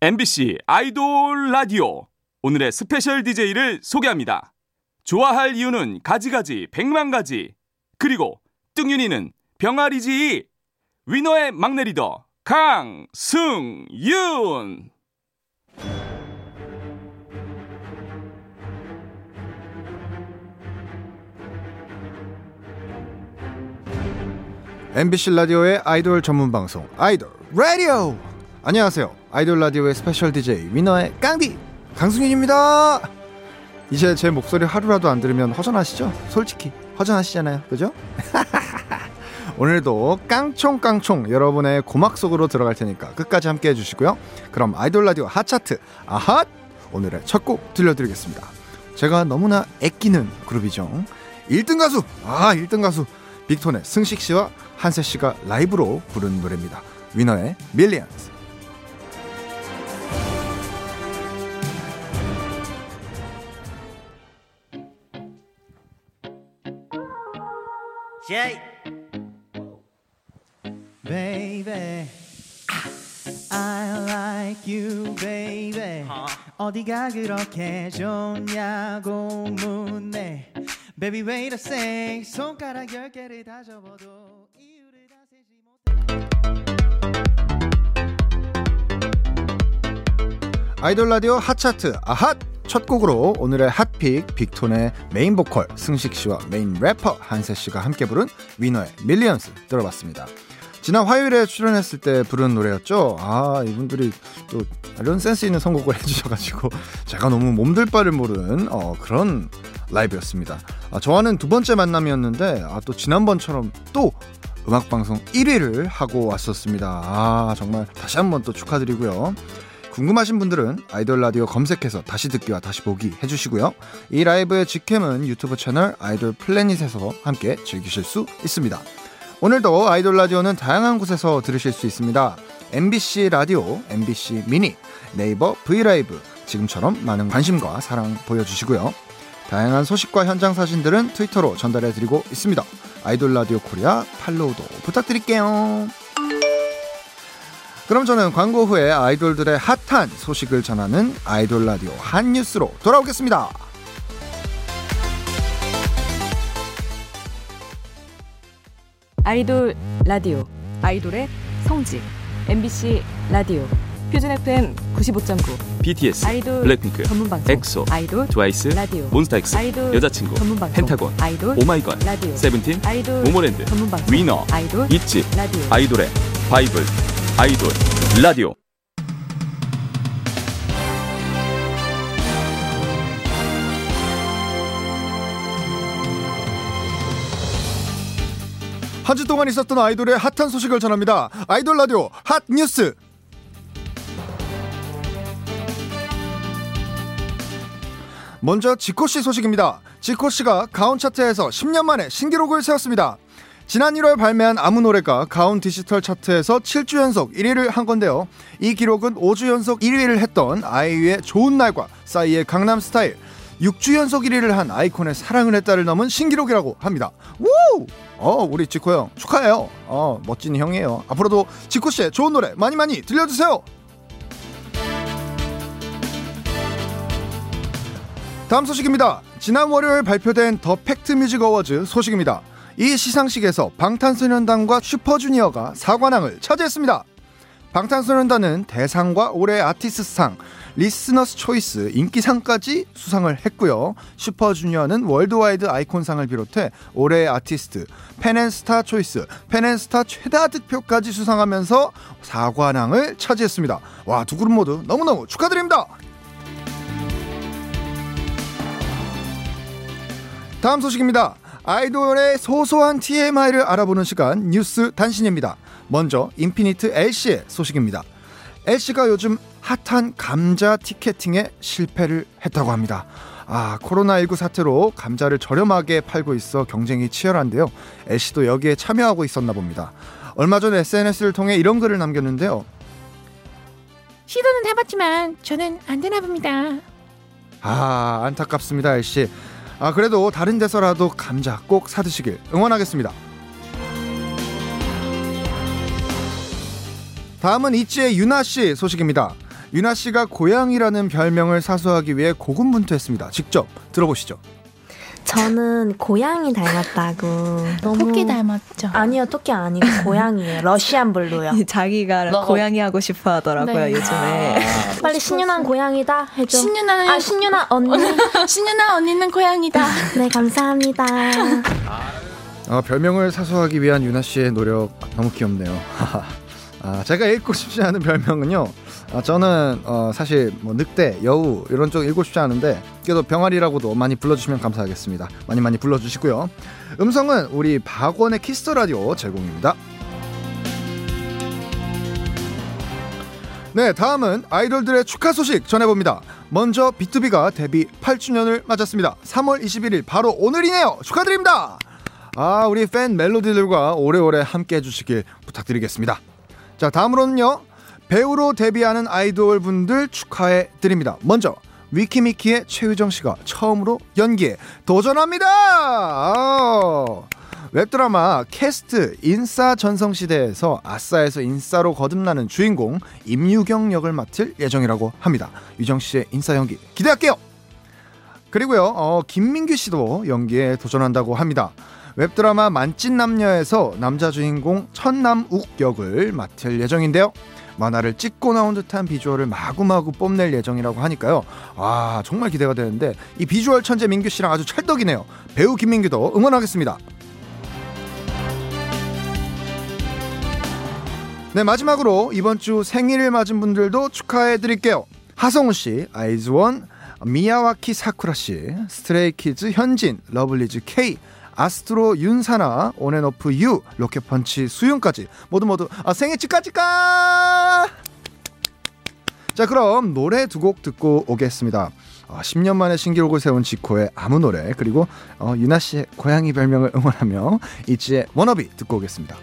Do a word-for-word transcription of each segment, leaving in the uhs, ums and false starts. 엠비씨 아이돌 라디오 오늘의 스페셜 디제이를 소개합니다. 좋아할 이유는 가지가지 백만가지 그리고 뚱윤이는 병아리지. 위너의 막내 리더 강승윤. 엠비씨 라디오의 아이돌 전문 방송 아이돌 라디오. 안녕하세요. 아이돌 라디오의 스페셜 디제이 위너의 깡디 강승윤입니다. 이제 제 목소리 하루라도 안 들으면 허전하시죠? 솔직히 허전하시잖아요, 그죠? 오늘도 깡총깡총 여러분의 고막 속으로 들어갈 테니까 끝까지 함께해 주시고요. 그럼 아이돌 라디오 핫차트 아핫 오늘의 첫 곡 들려드리겠습니다. 제가 너무나 애끼는 그룹이죠. 일 등 가수 아 일 등 가수 빅톤의 승식씨와 한세씨가 라이브로 부른 노래입니다. 위너의 밀리언스. 제이 Baby I like you baby 어디가 그렇게 좋냐고 묻네 Baby 왜 이러세 손가락 열 개를 다 접어도 이유를 다 세지 못해. 아이돌 라디오 핫차트 아핫 첫 곡으로 오늘의 핫픽 빅톤의 메인 보컬 승식씨와 메인 래퍼 한세씨가 함께 부른 위너의 밀리언스 들어봤습니다. 지난 화요일에 출연했을 때 부른 노래였죠. 아 이분들이 또 이런 센스 있는 선곡을 해주셔가지고 제가 너무 몸둘 바를 모르는 어, 그런 라이브였습니다. 아, 저와는 두 번째 만남이었는데 아, 또 지난번처럼 또 음악방송 일 위를 하고 왔었습니다. 아 정말 다시 한번 또 축하드리고요. 궁금하신 분들은 아이돌 라디오 검색해서 다시 듣기와 다시 보기 해주시고요. 이 라이브의 직캠은 유튜브 채널 아이돌 플래닛에서 함께 즐기실 수 있습니다. 오늘도 아이돌 라디오는 다양한 곳에서 들으실 수 있습니다. 엠비씨 라디오, 엠비씨 미니, 네이버 브이라이브 지금처럼 많은 관심과 사랑 보여주시고요. 다양한 소식과 현장 사진들은 트위터로 전달해드리고 있습니다. 아이돌 라디오 코리아 팔로우도 부탁드릴게요. 그럼 저는 광고 후에 아이돌들의 핫한 소식을 전하는 아이돌 라디오 핫뉴스로 돌아오겠습니다. 아이돌 라디오 아이돌의 성지 엠비씨 라디오 표준 에프엠 구십오 점 구 비티에스 아이돌 블랙핑크 전문방송 엑소 아이돌 트와이스 라디오 몬스타엑스 아이돌 여자친구 전문방송 펜타곤 아이돌 오마이걸 라디오 세븐틴 아이돌 모모랜드 전문방송 위너 아이돌 있지 라디오 아이돌의 바이블 아이돌 라디오. 한 주 동안 있었던 아이돌의 핫한 소식을 전합니다. 아이돌 라디오 핫 뉴스. 먼저 지코 씨 소식입니다. 지코 씨가 가온 차트에서 십 년 만에 신기록을 세웠습니다. 지난 일월 발매한 아무 노래가 가온 디지털 차트에서 칠 주 연속 일 위를 한 건데요. 이 기록은 오 주 연속 일 위를 했던 아이유의 좋은 날과 싸이의 강남스타일, 육 주 연속 일 위를 한 아이콘의 사랑을 했다를 넘은 신기록이라고 합니다. 우! 어, 우리 지코 형 축하해요. 어, 멋진 형이에요. 앞으로도 지코 씨의 좋은 노래 많이 많이 들려주세요. 다음 소식입니다. 지난 월요일 발표된 더 팩트 뮤직 어워즈 소식입니다. 이 시상식에서 방탄소년단과 슈퍼주니어가 사관왕을 차지했습니다. 방탄소년단은 대상과 올해의 아티스트상, 리스너스 초이스 인기상까지 수상을 했고요. 슈퍼주니어는 월드와이드 아이콘상을 비롯해 올해의 아티스트, 팬앤스타 초이스, 팬앤스타 최다 득표까지 수상하면서 사관왕을 차지했습니다. 와, 두 그룹 모두 너무너무 축하드립니다. 다음 소식입니다. 아이돌의 소소한 티엠아이를 알아보는 시간 뉴스 단신입니다. 먼저 인피니트 L씨의 소식입니다. L씨가 요즘 핫한 감자 티켓팅에 실패를 했다고 합니다. 아, 코로나십구 사태로 감자를 저렴하게 팔고 있어 경쟁이 치열한데요. L씨도 여기에 참여하고 있었나 봅니다. 얼마 전 에스엔에스를 통해 이런 글을 남겼는데요. 시도는 해봤지만 저는 안 되나 봅니다. 아, 안타깝습니다, L씨. 아, 그래도 다른 데서라도 감자 꼭 사드시길 응원하겠습니다. 다음은 있지의 유나 씨 소식입니다. 유나 씨가 고양이라는 별명을 사수하기 위해 고군분투했습니다. 직접 들어보시죠. 저는 고양이 닮았다고. 너무... 토끼 닮았죠? 아니요, 토끼 아니고 고양이에요. 러시안 블루요. 자기가 러... 고양이 하고 싶어 하더라고요. 네. 요즘에. 아, 빨리 신유난 고양이다 해줘. 신유난, 아, 신유난 언니. 신유난 언니는 고양이다. 네, 감사합니다. 아, 별명을 사수하기 위한 유나 씨의 노력 너무 귀엽네요. 아, 제가 읽고 싶지 않은 별명은요. 아, 저는 어, 사실 뭐 늑대, 여우 이런 쪽 읽고 싶지 않은데 그래도 병아리라고도 많이 불러주시면 감사하겠습니다. 많이 많이 불러주시고요. 음성은 우리 박원의 키스라디오 제공입니다. 네, 다음은 아이돌들의 축하 소식 전해봅니다. 먼저 비투비가 데뷔 팔 주년을 맞았습니다. 삼월 이십일일 바로 오늘이네요. 축하드립니다. 아, 우리 팬 멜로디들과 오래오래 함께해 주시길 부탁드리겠습니다. 자, 다음으로는요, 배우로 데뷔하는 아이돌 분들 축하해 드립니다. 먼저 위키미키의 최유정 씨가 처음으로 연기에 도전합니다. 웹드라마 캐스트 인싸 전성시대에서 아싸에서 인싸로 거듭나는 주인공 임유경 역을 맡을 예정이라고 합니다. 유정 씨의 인싸 연기 기대할게요. 그리고요, 어, 김민규 씨도 연기에 도전한다고 합니다. 웹드라마 만찢남녀에서 남자 주인공 천남욱 역을 맡을 예정인데요. 만화를 찍고 나온 듯한 비주얼을 마구마구 뽐낼 예정이라고 하니까요. 아, 정말 기대가 되는데 이 비주얼 천재 민규 씨랑 아주 찰떡이네요. 배우 김민규도 응원하겠습니다. 네, 마지막으로 이번 주 생일을 맞은 분들도 축하해드릴게요. 하성우 씨, 아이즈원, 미야와키 사쿠라 씨, 스트레이키즈 현진, 러블리즈 K, 아스트로 윤사나, 온앤오프 유, 로켓펀치 수윤까지 모두 모두 아, 생일 축하 축하. 자, 그럼 노래 두 곡 듣고 오겠습니다. 아, 십 년 만에 신기록을 세운 지코의 아무 노래, 그리고 어, 유나 씨의 고양이 별명을 응원하며 있지의 워너비 듣고 오겠습니다.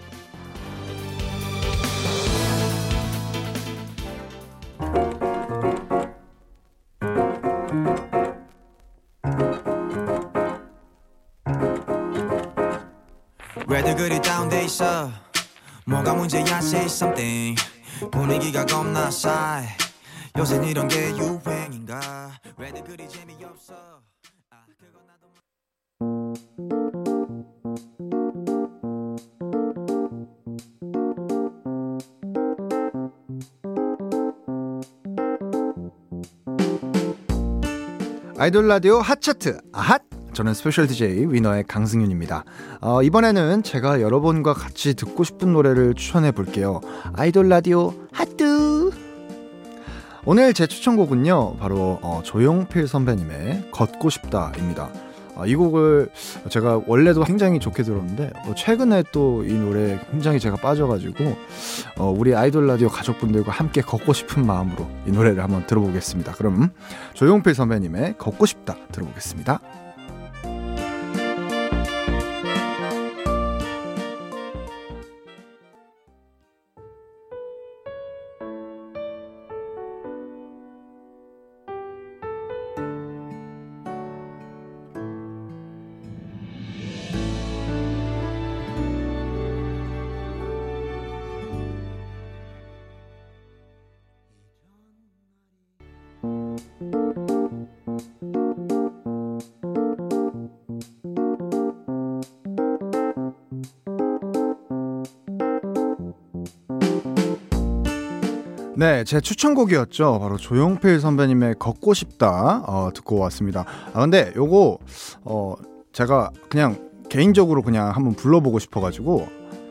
뭐가 문제야, say something. 분위기가 겁나 싸해. 요새 이런 게 유행인가? 왜 그리 재미없어? 아, 그건 나도. 아이돌 라디오 핫차트 아핫. 저는 스페셜 디제이 위너의 강승윤입니다. 어, 이번에는 제가 여러분과 같이 듣고 싶은 노래를 추천해 볼게요. 아이돌 라디오 핫뚜. 오늘 제 추천곡은요, 바로 어, 조용필 선배님의 걷고 싶다입니다. 어, 이 곡을 제가 원래도 굉장히 좋게 들었는데 어, 최근에 또 이 노래에 굉장히 제가 빠져가지고 어, 우리 아이돌 라디오 가족분들과 함께 걷고 싶은 마음으로 이 노래를 한번 들어보겠습니다. 그럼 조용필 선배님의 걷고 싶다 들어보겠습니다. 네, 제 추천곡이었죠. 바로 조용필 선배님의 걷고 싶다 어, 듣고 왔습니다. 아, 근데 요거 어, 제가 그냥 개인적으로 그냥 한번 불러보고 싶어가지고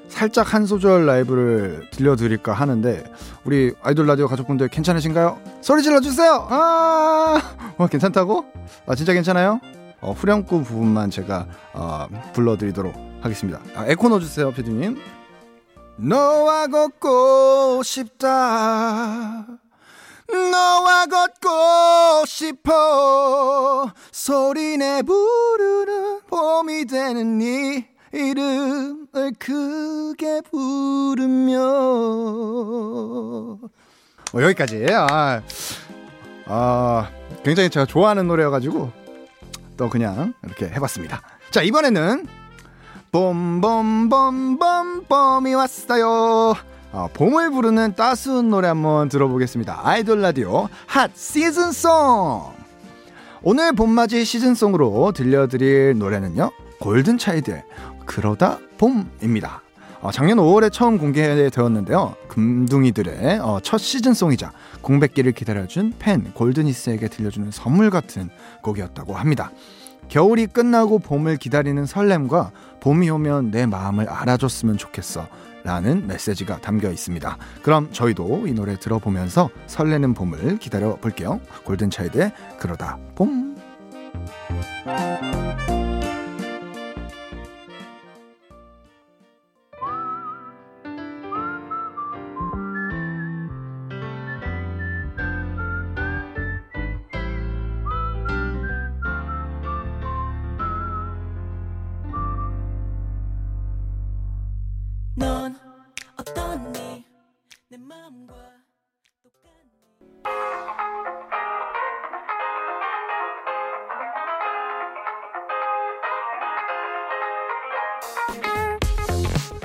살짝 한 소절 라이브를 들려드릴까 하는데 우리 아이돌 라디오 가족분들 괜찮으신가요? 소리 질러주세요! 아, 어, 괜찮다고? 아, 진짜 괜찮아요? 어, 후렴구 부분만 제가 어, 불러드리도록 하겠습니다. 아, 에코 넣어주세요, 피디님. 너와 걷고 싶다. 너와 걷고 싶어. 소리내 부르는 봄이 되는 네 이름을 크게 부르며. 어, 여기까지. 아, 아, 굉장히 제가 좋아하는 노래여가지고 또 그냥 이렇게 해봤습니다. 자, 이번에는 봄봄봄봄 봄이 왔어요. 어, 봄을 부르는 따스운 노래 한번 들어보겠습니다. 아이돌 라디오 핫 시즌송. 오늘 봄맞이 시즌송으로 들려드릴 노래는요, 골든차일드 그러다 봄입니다. 어, 작년 오월에 처음 공개되었는데요, 금둥이들의 어, 첫 시즌송이자 공백기를 기다려준 팬 골드니스에게 들려주는 선물 같은 곡이었다고 합니다. 겨울이 끝나고 봄을 기다리는 설렘과 봄이 오면 내 마음을 알아줬으면 좋겠어 라는 메시지가 담겨 있습니다. 그럼 저희도 이 노래 들어보면서 설레는 봄을 기다려 볼게요. 골든차일드의 그러다 봄.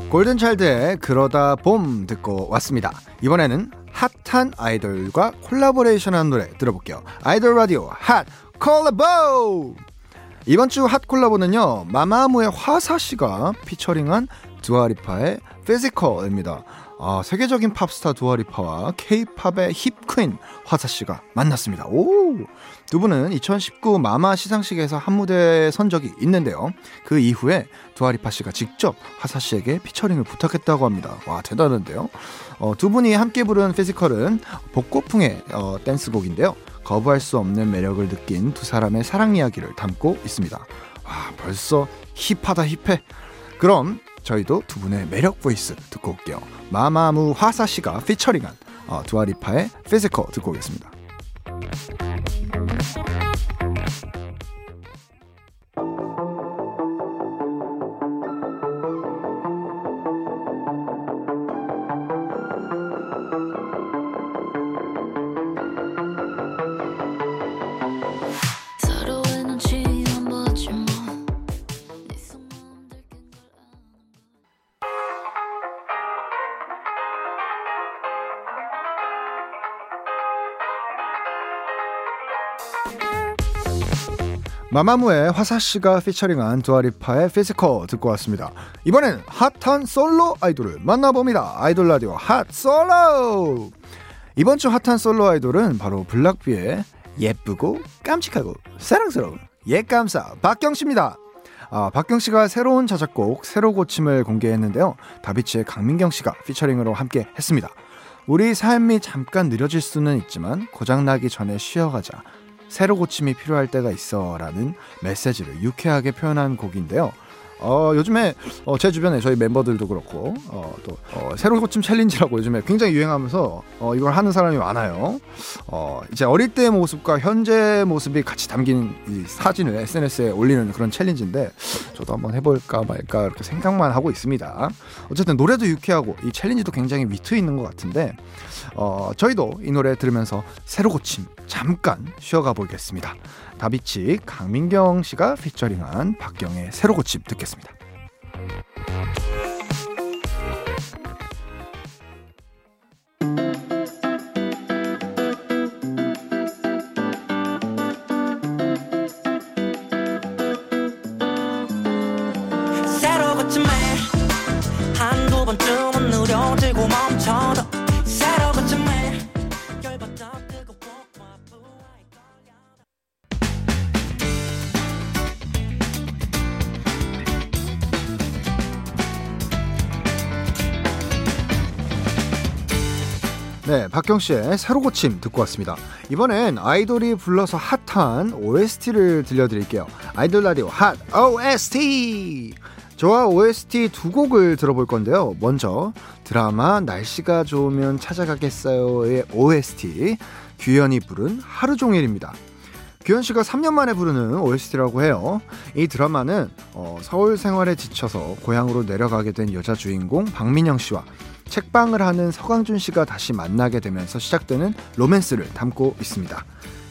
골든차일드의 그러다 봄 듣고 왔습니다. 이번에는 핫한 아이돌과 콜라보레이션한 노래 들어볼게요. 아이돌 라디오 핫 콜라보. 이번 주 핫 콜라보는요, 마마무의 화사씨가 피처링한 두아리파의 피지컬입니다. 아, 세계적인 팝스타 두아리파와 K-팝의 힙퀸 화사씨가 만났습니다. 오! 두 분은 이천십구 마마 시상식에서 한 무대에 선 적이 있는데요, 그 이후에 두아리파씨가 직접 화사씨에게 피처링을 부탁했다고 합니다. 와, 대단한데요. 어, 두 분이 함께 부른 피지컬은 복고풍의 어, 댄스곡인데요, 거부할 수 없는 매력을 느낀 두 사람의 사랑 이야기를 담고 있습니다. 와, 벌써 힙하다 힙해. 그럼 저희도 두 분의 매력 보이스 듣고 올게요. 마마무 화사씨가 피처링한 어, 두아리파의 피지컬 듣고 오겠습니다. 마마무의 화사씨가 피처링한 두아리파의 피지컬 듣고 왔습니다. 이번엔 핫한 솔로 아이돌을 만나봅니다. 아이돌 라디오 핫 솔로. 이번 주 핫한 솔로 아이돌은 바로 블락비의 예쁘고 깜찍하고 사랑스러운 예감사 박경씨입니다. 아, 박경씨가 새로운 자작곡 새로 고침을 공개했는데요, 다비치의 강민경씨가 피처링으로 함께 했습니다. 우리 삶이 잠깐 느려질 수는 있지만 고장나기 전에 쉬어가자, 새로 고침이 필요할 때가 있어 라는 메시지를 유쾌하게 표현한 곡인데요. 어, 요즘에 어, 제 주변에 저희 멤버들도 그렇고 어, 또 어, 새로 고침 챌린지라고 요즘에 굉장히 유행하면서 어, 이걸 하는 사람이 많아요. 어, 이제 어릴 때의 모습과 현재의 모습이 같이 담긴 이 사진을 에스엔에스에 올리는 그런 챌린지인데, 저도 한번 해볼까 말까 이렇게 생각만 하고 있습니다. 어쨌든 노래도 유쾌하고 이 챌린지도 굉장히 위트 있는 것 같은데, 어, 저희도 이 노래 들으면서 새로 고침 잠깐 쉬어가 보겠습니다. 다비치 강민경 씨가 피처링한 박경의 새로 고침 듣겠습니다. 새로 고침에 한두 번쯤은 느려지고 멈춰도 새로 고침에 열받다. 네, 박경씨의 새로 고침 듣고 왔습니다. 이번엔 아이돌이 불러서 핫한 오에스티를 들려드릴게요. 아이돌 라디오 핫 오에스티. 저와 오에스티 두 곡을 들어볼 건데요, 먼저 드라마 날씨가 좋으면 찾아가겠어요의 오에스티 규현이 부른 하루종일입니다. 규현씨가 삼 년 만에 부르는 오에스티라고 해요. 이 드라마는 어, 서울 생활에 지쳐서 고향으로 내려가게 된 여자 주인공 박민영씨와 책방을 하는 서강준씨가 다시 만나게 되면서 시작되는 로맨스를 담고 있습니다.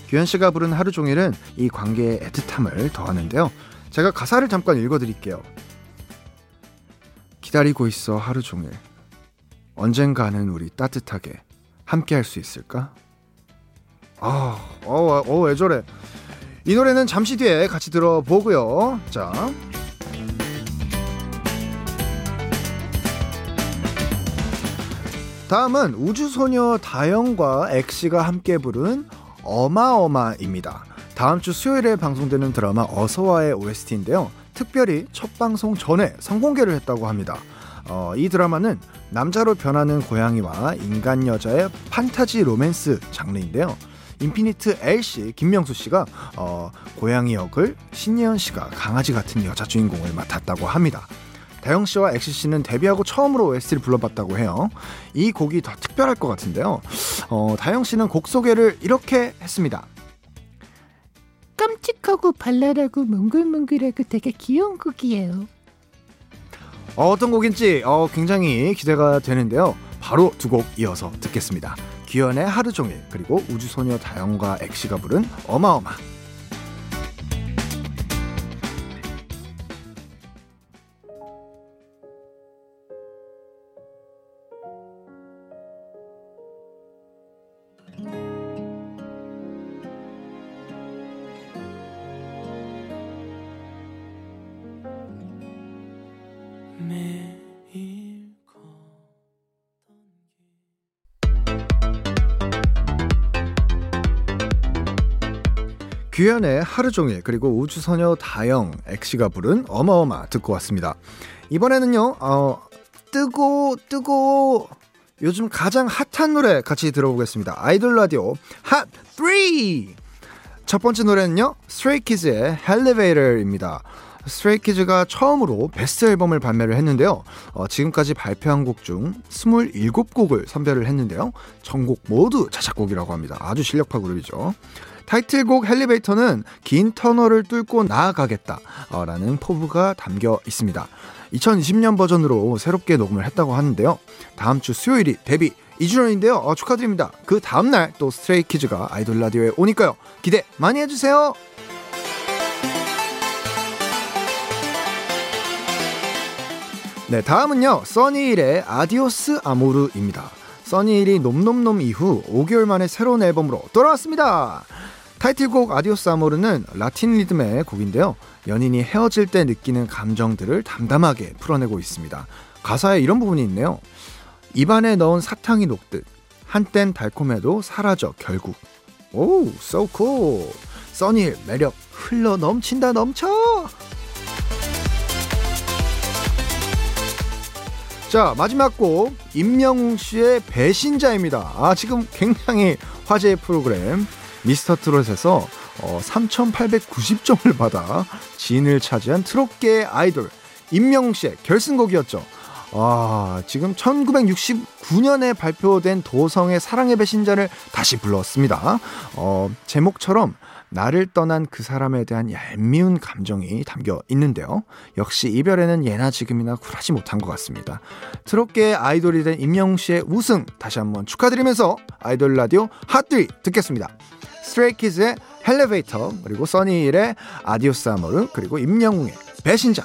규현씨가 부른 하루종일은 이 관계의 애틋함을 더하는데요, 제가 가사를 잠깐 읽어드릴게요. 기다리고 있어 하루종일, 언젠가는 우리 따뜻하게 함께할 수 있을까? 아, 어, 어, 왜 저래? 이 노래는 잠시 뒤에 같이 들어보고요. 자, 다음은 우주소녀 다영과 엑시가 함께 부른 어마어마입니다. 다음 주 수요일에 방송되는 드라마 어서와의 오에스티인데요. 특별히 첫 방송 전에 선공개를 했다고 합니다. 어, 이 드라마는 남자로 변하는 고양이와 인간 여자의 판타지 로맨스 장르인데요. 인피니트 L씨, 김명수씨가 어, 고양이 역을, 신예은씨가 강아지 같은 여자 주인공을 맡았다고 합니다. 다영씨와 엑시씨는 데뷔하고 처음으로 오에스티를 불러봤다고 해요. 이 곡이 더 특별할 것 같은데요. 어, 다영씨는 곡 소개를 이렇게 했습니다. 깜찍하고 발랄하고 몽글몽글하고 되게 귀여운 곡이에요. 어, 어떤 곡인지 어, 굉장히 기대가 되는데요. 바로 두 곡 이어서 듣겠습니다. 귀연의 하루종일, 그리고 우주소녀 다영과 엑시가 부른 어마어마. 귀연의 하루종일, 그리고 우주소녀 다영, 엑시가 부른 어마어마 듣고 왔습니다. 이번에는요, 어, 뜨고 뜨고 요즘 가장 핫한 노래 같이 들어보겠습니다. 아이돌 라디오 핫 쓰리! 첫 번째 노래는요, 스트레이키즈의 엘리베이터입니다. 스트레이키즈가 처음으로 베스트 앨범을 발매를 했는데요. 어, 지금까지 발표한 곡 중 스물일곱 곡을 선별을 했는데요. 전곡 모두 자작곡이라고 합니다. 아주 실력파 그룹이죠. 타이틀곡 엘리베이터는 긴 터널을 뚫고 나아가겠다라는 포부가 담겨 있습니다. 이천이십 년 버전으로 새롭게 녹음을 했다고 하는데요. 다음 주 수요일이 데뷔 이 주년인데요. 어, 축하드립니다. 그 다음날 또 스트레이키즈가 아이돌 라디오에 오니까요. 기대 많이 해주세요. 네, 다음은요, 써니힐의 아디오스 아모르입니다. 써니힐이 놈놈놈 이후 오 개월 만에 새로운 앨범으로 돌아왔습니다. 타이틀곡 아디오스 아모르는 라틴 리듬의 곡인데요. 연인이 헤어질 때 느끼는 감정들을 담담하게 풀어내고 있습니다. 가사에 이런 부분이 있네요. 입안에 넣은 사탕이 녹듯 한땐 달콤해도 사라져 결국. 오, so cool. 써니힐 매력 흘러 넘친다 넘쳐. 자, 마지막 곡 임영웅 씨의 배신자입니다. 아, 지금 굉장히 화제의 프로그램 미스터 트롯에서 어, 삼천팔백구십 점을 받아 진을 차지한 트롯계의 아이돌 임영웅 씨의 결승곡이었죠. 아, 지금 천구백육십구 년에 발표된 도성의 사랑의 배신자를 다시 불렀습니다. 어, 제목처럼 나를 떠난 그 사람에 대한 얄미운 감정이 담겨 있는데요. 역시 이별에는 예나 지금이나 굴하지 못한 것 같습니다. 트롯계의 아이돌이 된 임영웅 씨의 우승 다시 한번 축하드리면서 아이돌 라디오 핫 쓰리 듣겠습니다. 스트레이키즈의 엘리베이터, 그리고 써니힐의 아디오스 아모르, 그리고 임영웅의 배신자.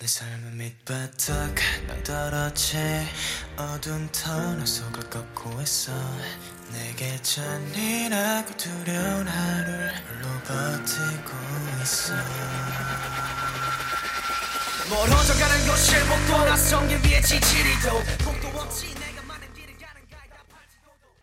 내 삶은 밑바닥 떨어지 어두운 터널 속을 걷고 있어. 내게 잔인하고 두려운 하루를 홀로 버티고 있어. 멀어져가는 것을 목도 낯선 길 위에 지치리도 목도 없지. 내가 많은 길을 가는 가이다 팔지도.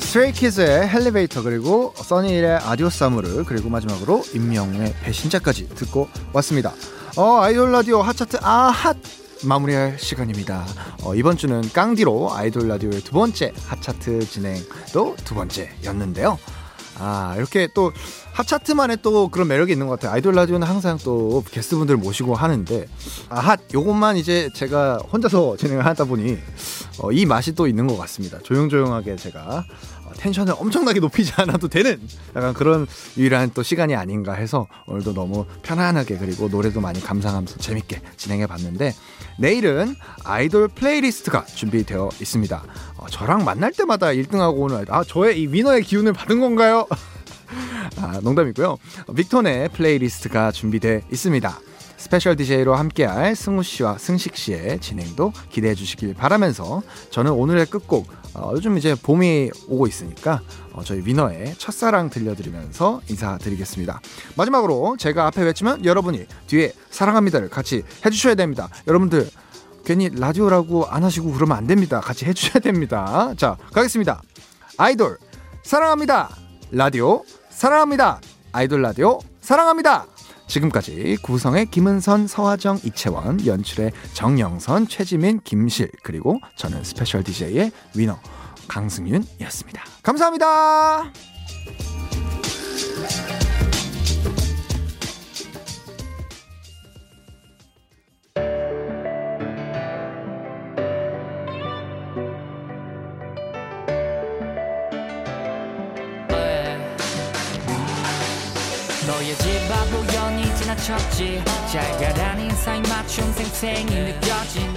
스트레이키즈의 엘리베이터, 그리고 써니힐의 아디오스 아모르, 그리고 마지막으로 임영웅의 배신자까지 듣고 왔습니다. 어, 아이돌 라디오 핫차트 아핫 마무리할 시간입니다. 어, 이번 주는 깡디로 아이돌 라디오의 두 번째 핫차트 진행도 두 번째였는데요. 아, 이렇게 또 핫차트만의 또 그런 매력이 있는 것 같아요. 아이돌 라디오는 항상 또 게스트분들 모시고 하는데, 아, 핫 요것만 이제 제가 혼자서 진행을 하다 보니 어, 이 맛이 또 있는 것 같습니다. 조용조용하게 제가 텐션을 엄청나게 높이지 않아도 되는 약간 그런 유일한 또 시간이 아닌가 해서 오늘도 너무 편안하게 그리고 노래도 많이 감상하면서 재밌게 진행해봤는데, 내일은 아이돌 플레이리스트가 준비되어 있습니다. 어, 저랑 만날 때마다 일 등하고 오늘 아 저의 이 위너의 기운을 받은 건가요? 아, 농담이고요. 빅톤의 플레이리스트가 준비되어 있습니다. 스페셜 디제이로 함께할 승우씨와 승식씨의 진행도 기대해주시길 바라면서, 저는 오늘의 끝곡, 어, 요즘 이제 봄이 오고 있으니까 어, 저희 위너의 첫사랑 들려드리면서 인사드리겠습니다. 마지막으로 제가 앞에 외치면 여러분이 뒤에 사랑합니다를 같이 해주셔야 됩니다. 여러분들 괜히 라디오라고 안 하시고 그러면 안 됩니다. 같이 해주셔야 됩니다. 자, 가겠습니다. 아이돌 사랑합니다. 라디오 사랑합니다. 아이돌 라디오 사랑합니다. 지금까지 구성의 김은선, 서화정, 이채원, 연출의 정영선, 최지민, 김실, 그리고 저는 스페셜 디제이의 위너 강승윤이었습니다. 감사합니다. 너의 집 앞 우연히 지나쳤지. 잘 가란 인사에 맞춤 생생히 느껴진